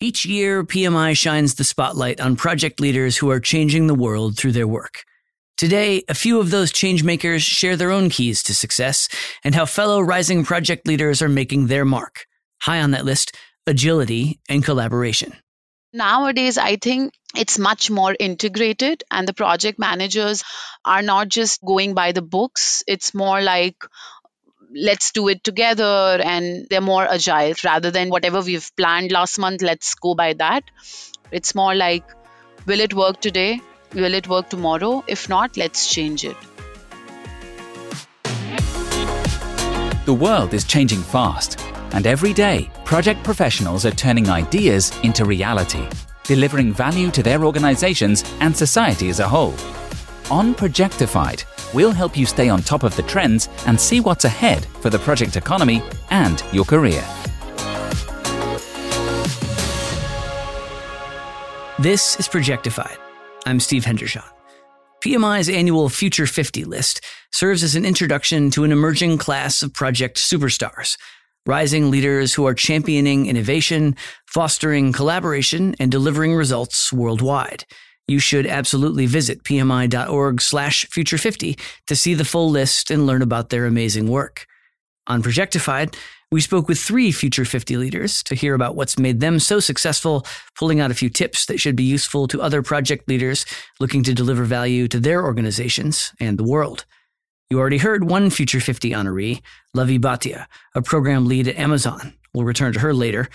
Each year, PMI shines the spotlight on project leaders who are changing the world through their work. Today, a few of those changemakers share their own keys to success and how fellow rising project leaders are making their mark. High on that list, agility and collaboration. Nowadays, I think it's much more integrated and the project managers are not just going by the books. It's more like, let's do it together, and they're more agile rather than whatever we've planned last month, let's go by that. It's more like, will it work today? Will it work tomorrow? If not, let's change it. The world is changing fast, and every day, project professionals are turning ideas into reality, delivering value to their organizations and society as a whole. On Projectified, we'll help you stay on top of the trends and see what's ahead for the project economy and your career. This is Projectified. I'm Steve Hendershot. PMI's annual Future 50 list serves as an introduction to an emerging class of project superstars, rising leaders who are championing innovation, fostering collaboration, and delivering results worldwide. You should absolutely visit pmi.org/future50 to see the full list and learn about their amazing work. On Projectified, we spoke with 3 Future 50 leaders to hear about what's made them so successful, pulling out a few tips that should be useful to other project leaders looking to deliver value to their organizations and the world. You already heard one Future 50 honoree, Luvvie Bhatia, a program lead at Amazon. We'll return to her later.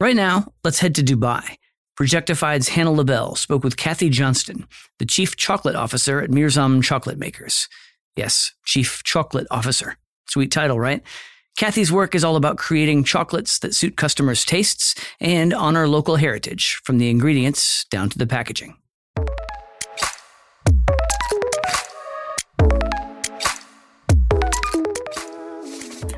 Right now, let's head to Dubai. Projectified's Hannah LaBelle spoke with Kathy Johnston, the Chief Chocolate Officer at Mirzam Chocolate Makers. Yes, Chief Chocolate Officer. Sweet title, right? Kathy's work is all about creating chocolates that suit customers' tastes and honor local heritage, from the ingredients down to the packaging.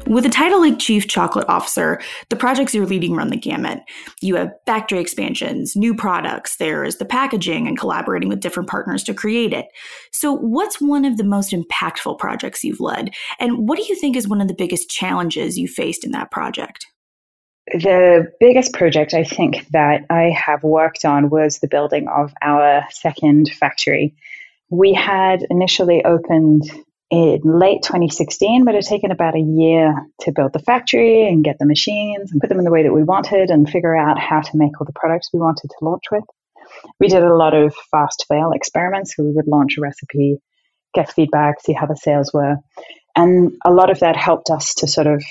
With a title like Chief Chocolate Officer, the projects you're leading run the gamut. You have factory expansions, new products, there is the packaging and collaborating with different partners to create it. So what's one of the most impactful projects you've led? And what do you think is one of the biggest challenges you faced in that project? The biggest project I think that I have worked on was the building of our second factory. We had initially opened in late 2016, but it had taken about a year to build the factory and get the machines and put them in the way that we wanted and figure out how to make all the products we wanted to launch with. We did a lot of fast fail experiments. So we would launch a recipe, get feedback, see how the sales were. And a lot of that helped us to sort of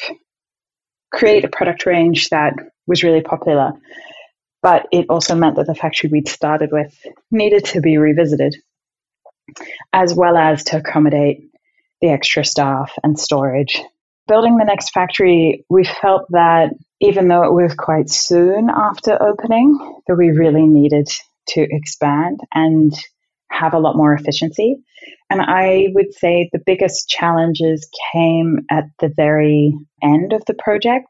create a product range that was really popular. But it also meant that the factory we'd started with needed to be revisited, as well as to accommodate the extra staff and storage. Building the next factory, we felt that even though it was quite soon after opening, that we really needed to expand and have a lot more efficiency. And I would say the biggest challenges came at the very end of the project.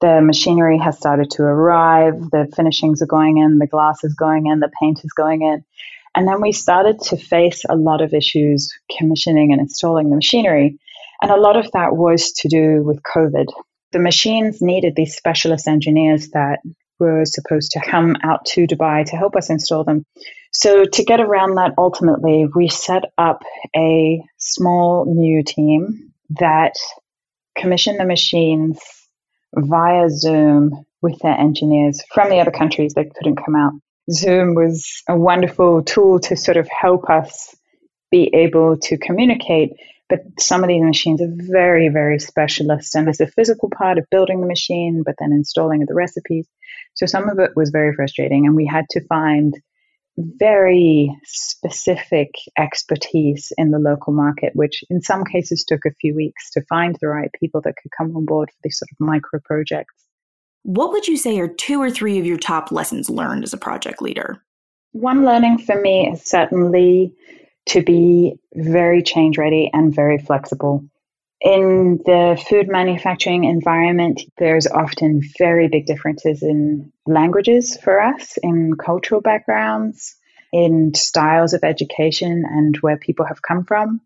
The machinery has started to arrive, the finishings are going in, the glass is going in, the paint is going in. And then we started to face a lot of issues commissioning and installing the machinery. And a lot of that was to do with COVID. The machines needed these specialist engineers that were supposed to come out to Dubai to help us install them. So to get around that, ultimately, we set up a small new team that commissioned the machines via Zoom with their engineers from the other countries that couldn't come out. Zoom was a wonderful tool to sort of help us be able to communicate, but some of these machines are very, very specialist, and there's a physical part of building the machine, but then installing the recipes. So some of it was very frustrating, and we had to find very specific expertise in the local market, which in some cases took a few weeks to find the right people that could come on board for these sort of micro projects. What would you say are 2 or 3 of your top lessons learned as a project leader? One learning for me is certainly to be very change ready and very flexible. In the food manufacturing environment, there's often very big differences in languages for us, in cultural backgrounds, in styles of education and where people have come from.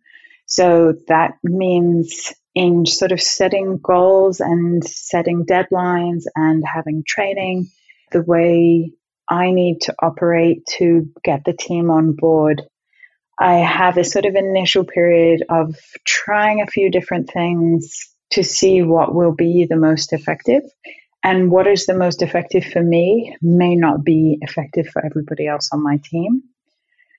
So that means in sort of setting goals and setting deadlines and having training the way I need to operate to get the team on board. I have a sort of initial period of trying a few different things to see what will be the most effective. And what is the most effective for me may not be effective for everybody else on my team.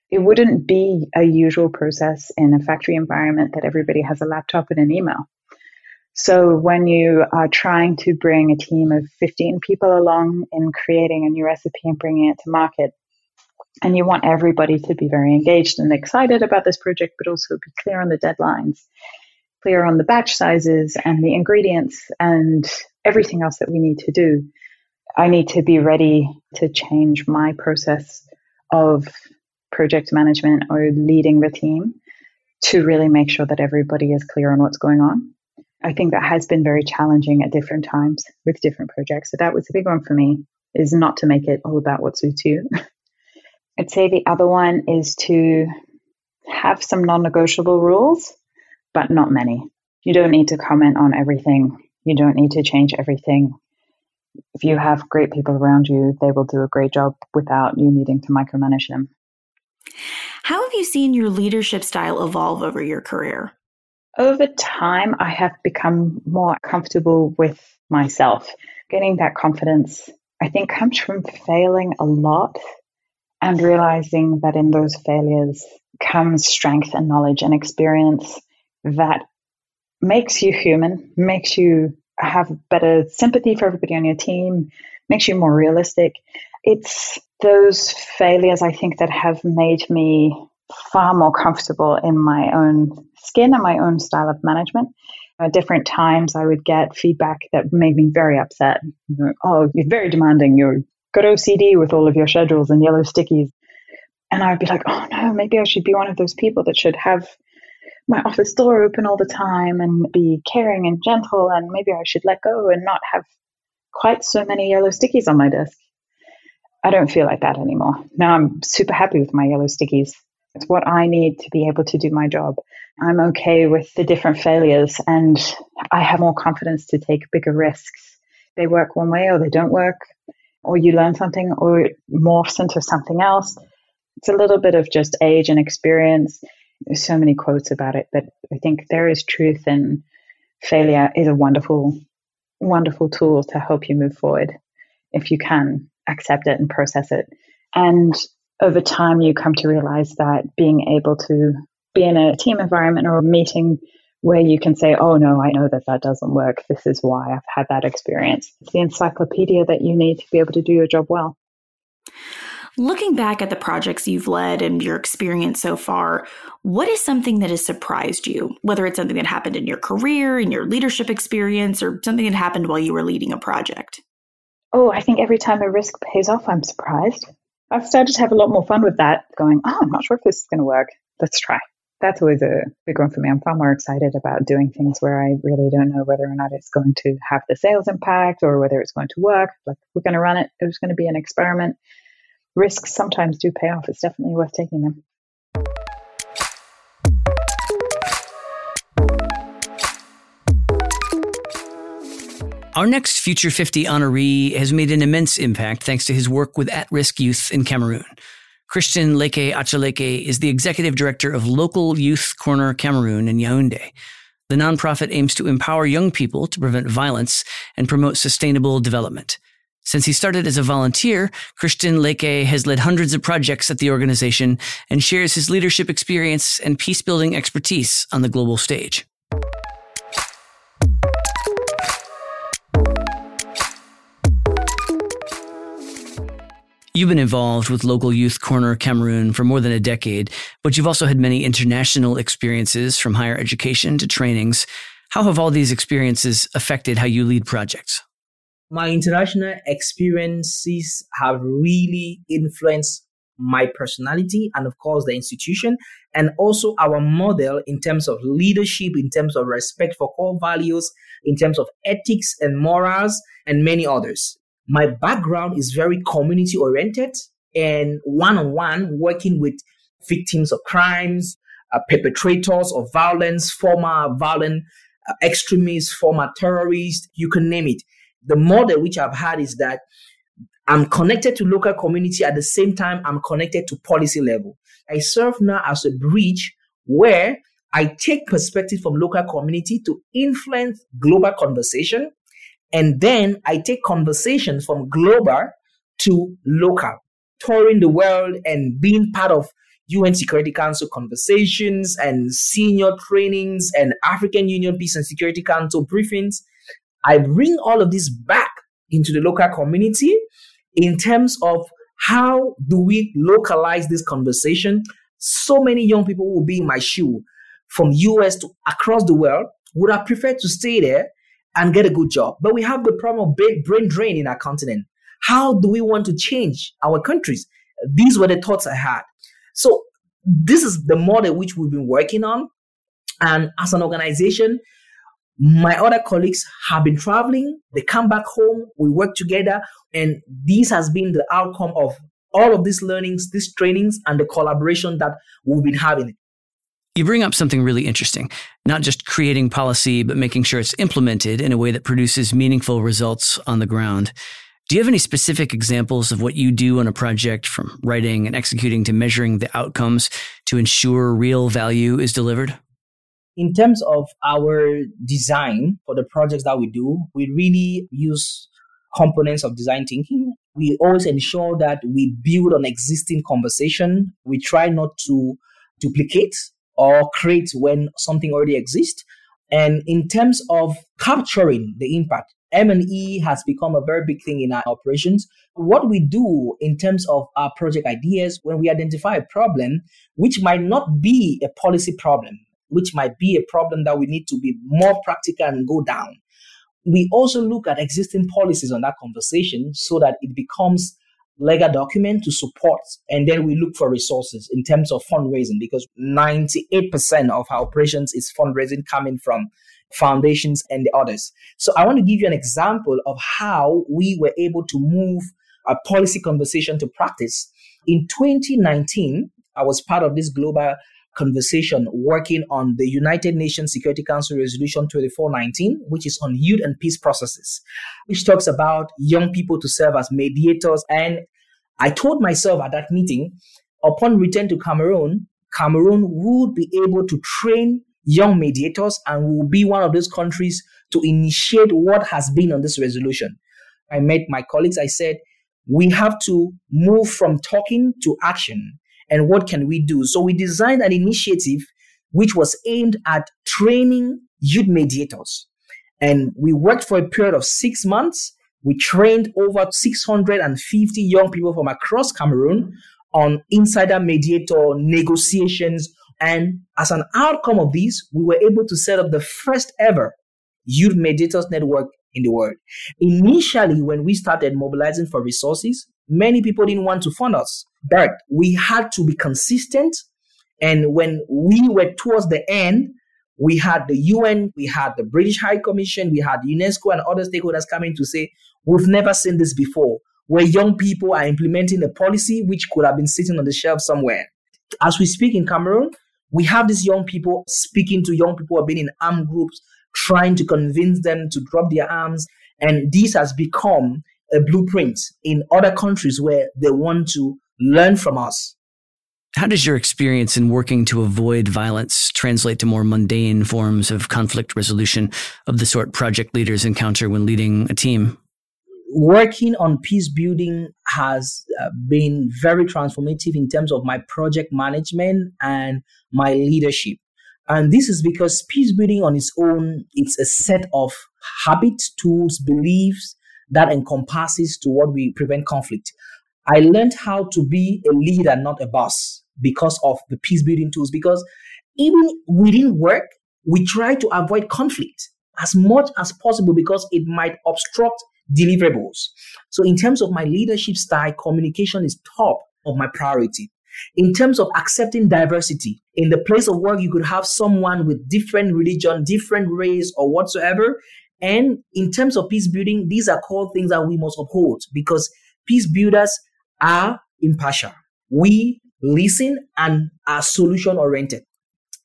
It wouldn't be a usual process in a factory environment that everybody has a laptop and an email. So when you are trying to bring a team of 15 people along in creating a new recipe and bringing it to market, and you want everybody to be very engaged and excited about this project, but also be clear on the deadlines, clear on the batch sizes and the ingredients and everything else that we need to do, I need to be ready to change my process of project management or leading the team to really make sure that everybody is clear on what's going on. I think that has been very challenging at different times with different projects. So that was a big one for me, is not to make it all about what suits you. I'd say the other one is to have some non-negotiable rules, but not many. You don't need to comment on everything. You don't need to change everything. If you have great people around you, they will do a great job without you needing to micromanage them. How have you seen your leadership style evolve over your career? Over time, I have become more comfortable with myself. Getting that confidence, I think, comes from failing a lot and realizing that in those failures comes strength and knowledge and experience that makes you human, makes you have better sympathy for everybody on your team, makes you more realistic. It's those failures, I think, that have made me far more comfortable in my own skin and my own style of management. At different times, I would get feedback that made me very upset. You know, oh, you're very demanding. You've got OCD with all of your schedules and yellow stickies. And I would be like, oh, no, maybe I should be one of those people that should have my office door open all the time and be caring and gentle, and maybe I should let go and not have quite so many yellow stickies on my desk. I don't feel like that anymore. Now I'm super happy with my yellow stickies. It's what I need to be able to do my job. I'm okay with the different failures, and I have more confidence to take bigger risks. They work one way or they don't work, or you learn something or it morphs into something else. It's a little bit of just age and experience. There's so many quotes about it, but I think there is truth, and failure is a wonderful, wonderful tool to help you move forward if you can accept it and process it. And over time, you come to realize that being able to be in a team environment or a meeting where you can say, oh, no, I know that that doesn't work. This is why I've had that experience. It's the encyclopedia that you need to be able to do your job well. Looking back at the projects you've led and your experience so far, what is something that has surprised you, whether it's something that happened in your career, in your leadership experience, or something that happened while you were leading a project? Oh, I think every time a risk pays off, I'm surprised. I've started to have a lot more fun with that, going, oh, I'm not sure if this is going to work. Let's try. That's always a big one for me. I'm far more excited about doing things where I really don't know whether or not it's going to have the sales impact or whether it's going to work. Like, we're going to run it. It was going to be an experiment. Risks sometimes do pay off. It's definitely worth taking them. Our next Future 50 honoree has made an immense impact thanks to his work with at-risk youth in Cameroon. Christian Leke Achaleke is the executive director of Local Youth Corner Cameroon in Yaoundé. The nonprofit aims to empower young people to prevent violence and promote sustainable development. Since he started as a volunteer, Christian Leke has led hundreds of projects at the organization and shares his leadership experience and peace-building expertise on the global stage. You've been involved with Local Youth Corner Cameroon for more than a decade, but you've also had many international experiences from higher education to trainings. How have all these experiences affected how you lead projects? My international experiences have really influenced my personality and, of course, the institution, and also our model in terms of leadership, in terms of respect for core values, in terms of ethics and morals, and many others. My background is very community-oriented and one-on-one, working with victims of crimes, perpetrators of violence, former violent extremists, former terrorists, you can name it. The model which I've had is that I'm connected to local community. At the same time, I'm connected to policy level. I serve now as a bridge where I take perspective from local community to influence global conversation. And then I take conversations from global to local, touring the world and being part of UN Security Council conversations and senior trainings and African Union Peace and Security Council briefings. I bring all of this back into the local community in terms of how do we localize this conversation. So many young people will be in my shoe from US to across the world would have preferred to stay there and get a good job. But we have the problem of brain drain in our continent. How do we want to change our countries? These were the thoughts I had. So this is the model which we've been working on. And as an organization, my other colleagues have been traveling. They come back home. We work together. And this has been the outcome of all of these learnings, these trainings, and the collaboration that we've been having. You bring up something really interesting, not just creating policy, but making sure it's implemented in a way that produces meaningful results on the ground. Do you have any specific examples of what you do on a project, from writing and executing to measuring the outcomes, to ensure real value is delivered? In terms of our design for the projects that we do, we really use components of design thinking. We always ensure that we build on existing conversation. We try not to duplicate or create when something already exists. And in terms of capturing the impact, M&E has become a very big thing in our operations. What we do in terms of our project ideas, when we identify a problem, which might not be a policy problem, which might be a problem that we need to be more practical and go down. We also look at existing policies on that conversation so that it becomes legal document to support. And then we look for resources in terms of fundraising, because 98% of our operations is fundraising coming from foundations and the others. So I want to give you an example of how we were able to move a policy conversation to practice. In 2019, I was part of this global conversation working on the United Nations Security Council Resolution 2419, which is on youth and peace processes, which talks about young people to serve as mediators. And I told myself at that meeting, upon return to Cameroon, Cameroon would be able to train young mediators and will be one of those countries to initiate what has been on this resolution. I met my colleagues. I said, we have to move from talking to action. And what can we do? So we designed an initiative which was aimed at training youth mediators. And we worked for a period of 6 months. We trained over 650 young people from across Cameroon on insider mediator negotiations. And as an outcome of this, we were able to set up the first ever youth mediators network in the world. Initially, when we started mobilizing for resources, many people didn't want to fund us, but we had to be consistent. And when we were towards the end, we had the UN, we had the British High Commission, we had UNESCO and other stakeholders coming to say, we've never seen this before, where young people are implementing a policy which could have been sitting on the shelf somewhere. As we speak in Cameroon, we have these young people speaking to young people who have been in armed groups, trying to convince them to drop their arms. And this has become a blueprint in other countries where they want to learn from us. How does your experience in working to avoid violence translate to more mundane forms of conflict resolution of the sort project leaders encounter when leading a team? Working on peace building has been very transformative in terms of my project management and my leadership. And this is because peace building on its own, it's a set of habits, tools, beliefs that encompasses to what we prevent conflict. I learned how to be a leader, not a boss, because of the peace building tools, because even within work, we try to avoid conflict as much as possible because it might obstruct deliverables. So in terms of my leadership style, communication is top of my priority. In terms of accepting diversity, in the place of work, you could have someone with different religion, different race or whatsoever. And in terms of peace building, these are core things that we must uphold because peace builders are impartial. We listen and are solution oriented.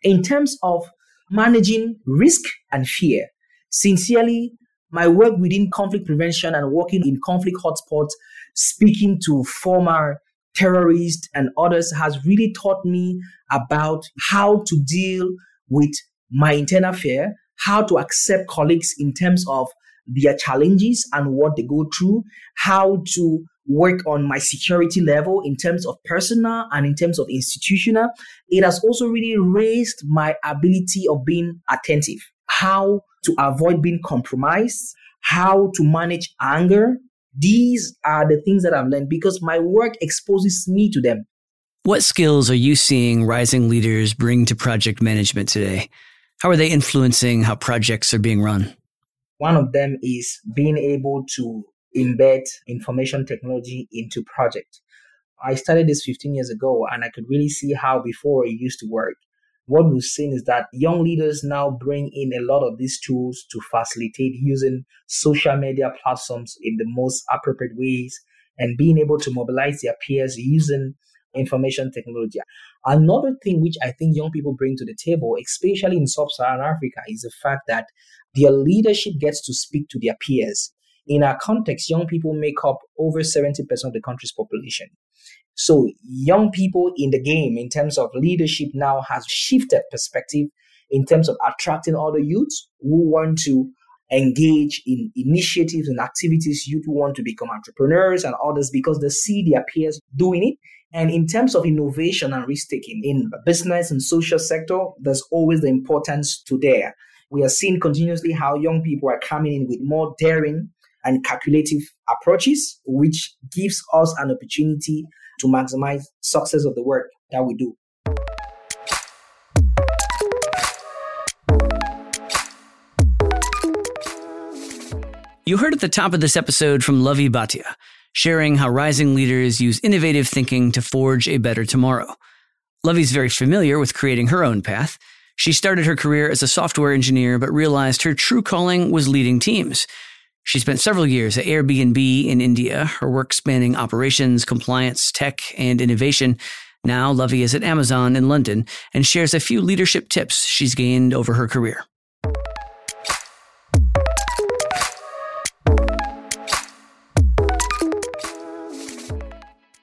In terms of managing risk and fear, sincerely, my work within conflict prevention and working in conflict hotspots speaking to former terrorists and others has really taught me about how to deal with my internal fear, how to accept colleagues in terms of their challenges and what they go through, how to work on my security level in terms of personal and in terms of institutional. It has also really raised my ability of being attentive, how to avoid being compromised, how to manage anger. These are the things that I've learned because my work exposes me to them. What skills are you seeing rising leaders bring to project management today? How are they influencing how projects are being run? One of them is being able to embed information technology into project. I started this 15 years ago, and I could really see how before it used to work. What we've seen is that young leaders now bring in a lot of these tools to facilitate using social media platforms in the most appropriate ways and being able to mobilize their peers using information technology. Another thing which I think young people bring to the table, especially in sub-Saharan Africa, is the fact that their leadership gets to speak to their peers. In our context, young people make up over 70% of the country's population. So young people in the game in terms of leadership now has shifted perspective in terms of attracting other youths who want to engage in initiatives and activities, youth who want to become entrepreneurs and others because they see their peers doing it. And in terms of innovation and risk-taking in business and social sector, there's always the importance to there. We are seeing continuously how young people are coming in with more daring and calculative approaches, which gives us an opportunity to maximize success of the work that we do. You heard at the top of this episode from Luvvie Bhatia, sharing how rising leaders use innovative thinking to forge a better tomorrow. Luvvie's very familiar with creating her own path. She started her career as a software engineer, but realized her true calling was leading teams. She spent several years at Airbnb in India, her work spanning operations, compliance, tech, and innovation. Now, Luvvie is at Amazon in London and shares a few leadership tips she's gained over her career.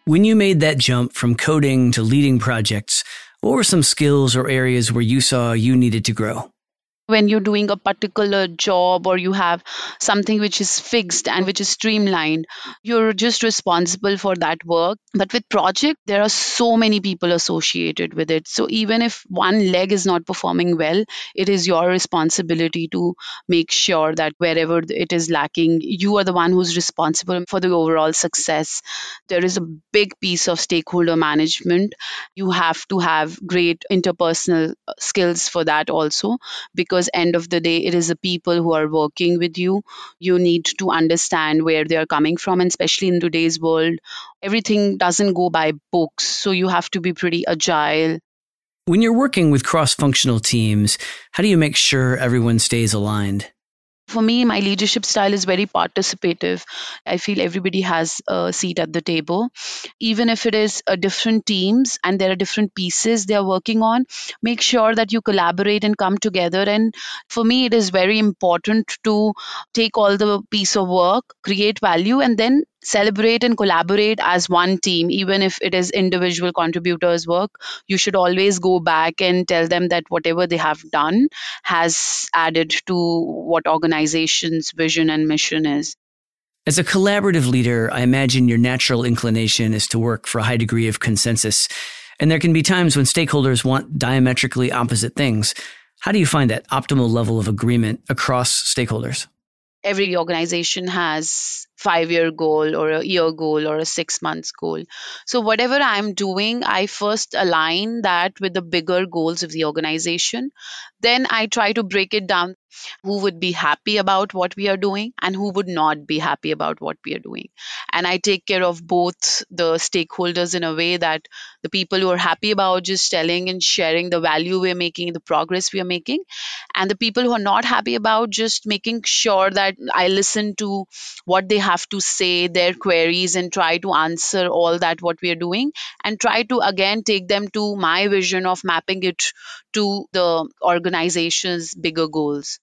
When you made that jump from coding to leading projects, what were some skills or areas where you saw you needed to grow? When you're doing a particular job or you have something which is fixed and which is streamlined, you're just responsible for that work. But with project, there are so many people associated with it. So even if one leg is not performing well, it is your responsibility to make sure that wherever it is lacking, you are the one who's responsible for the overall success. There is a big piece of stakeholder management. You have to have great interpersonal skills for that also, because end of the day, it is the people who are working with you. You need to understand where they are coming from, and especially in today's world, everything doesn't go by books. So you have to be pretty agile. When you're working with cross-functional teams, how do you make sure everyone stays aligned? For me, my leadership style is very participative. I feel everybody has a seat at the table. Even if it is different teams and there are different pieces they are working on, make sure that you collaborate and come together. And for me, it is very important to take all the piece of work, create value, and then celebrate and collaborate as one team. Even if it is individual contributors' work, you should always go back and tell them that whatever they have done has added to what organization's vision and mission is. As a collaborative leader, I imagine your natural inclination is to work for a high degree of consensus. And there can be times when stakeholders want diametrically opposite things. How do you find that optimal level of agreement across stakeholders? Every organization has five-year goal or a year goal or a 6 months goal. So whatever I'm doing, I first align that with the bigger goals of the organization. Then I try to break it down who would be happy about what we are doing and who would not be happy about what we are doing. And I take care of both the stakeholders in a way that the people who are happy about just telling and sharing the value we're making, the progress we are making, and the people who are not happy about just making sure that I listen to what they have to say, their queries, and try to answer all that what we are doing, and try to again take them to my vision of mapping it to the organization's bigger goals.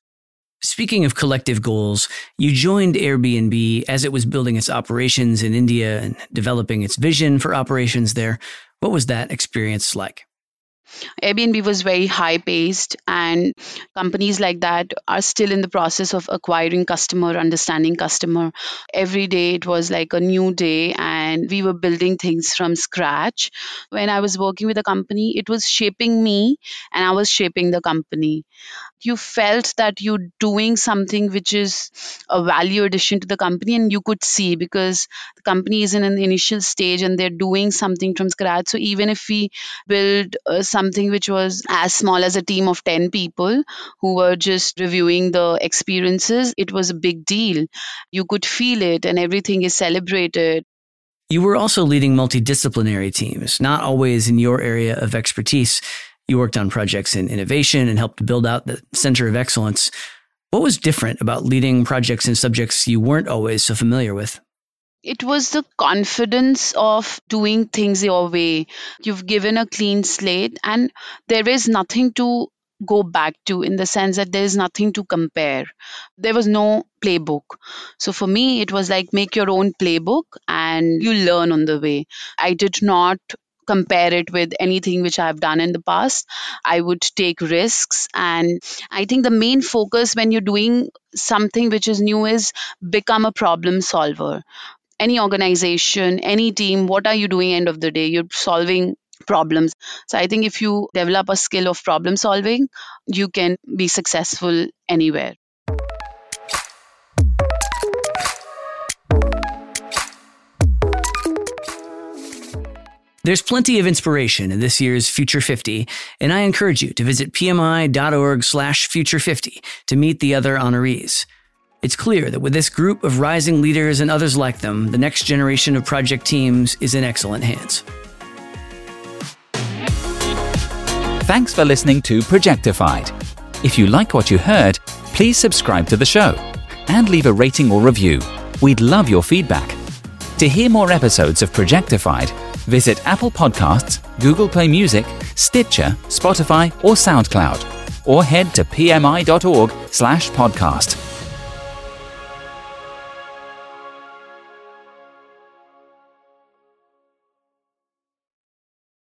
Speaking of collective goals, you joined Airbnb as it was building its operations in India and developing its vision for operations there. What was that experience like? Airbnb was very high-paced, and companies like that are still in the process of acquiring customer, understanding customer. Every day it was like a new day, and we were building things from scratch. When I was working with the company, it was shaping me, and I was shaping the company. You felt that you're doing something which is a value addition to the company, and you could see because the company is in an initial stage and they're doing something from scratch. So even if we build something which was as small as a team of 10 people who were just reviewing the experiences, it was a big deal. You could feel it, and everything is celebrated. You were also leading multidisciplinary teams, not always in your area of expertise. You worked on projects in innovation and helped build out the Center of Excellence. What was different about leading projects and subjects you weren't always so familiar with? It was the confidence of doing things your way. You've given a clean slate, and there is nothing to go back to, in the sense that there is nothing to compare. There was no playbook. So for me, it was like make your own playbook and you learn on the way. I did not compare it with anything which I've done in the past. I would take risks. And I think the main focus when you're doing something which is new is become a problem solver. Any organization, any team, what are you doing end of the day? You're solving problems. So I think if you develop a skill of problem solving, you can be successful anywhere. There's plenty of inspiration in this year's Future 50, and I encourage you to visit pmi.org/Future50 to meet the other honorees. It's clear that with this group of rising leaders and others like them, the next generation of project teams is in excellent hands. Thanks for listening to Projectified. If you like what you heard, please subscribe to the show and leave a rating or review. We'd love your feedback. To hear more episodes of Projectified, visit Apple Podcasts, Google Play Music, Stitcher, Spotify, or SoundCloud, or head to pmi.org/podcast.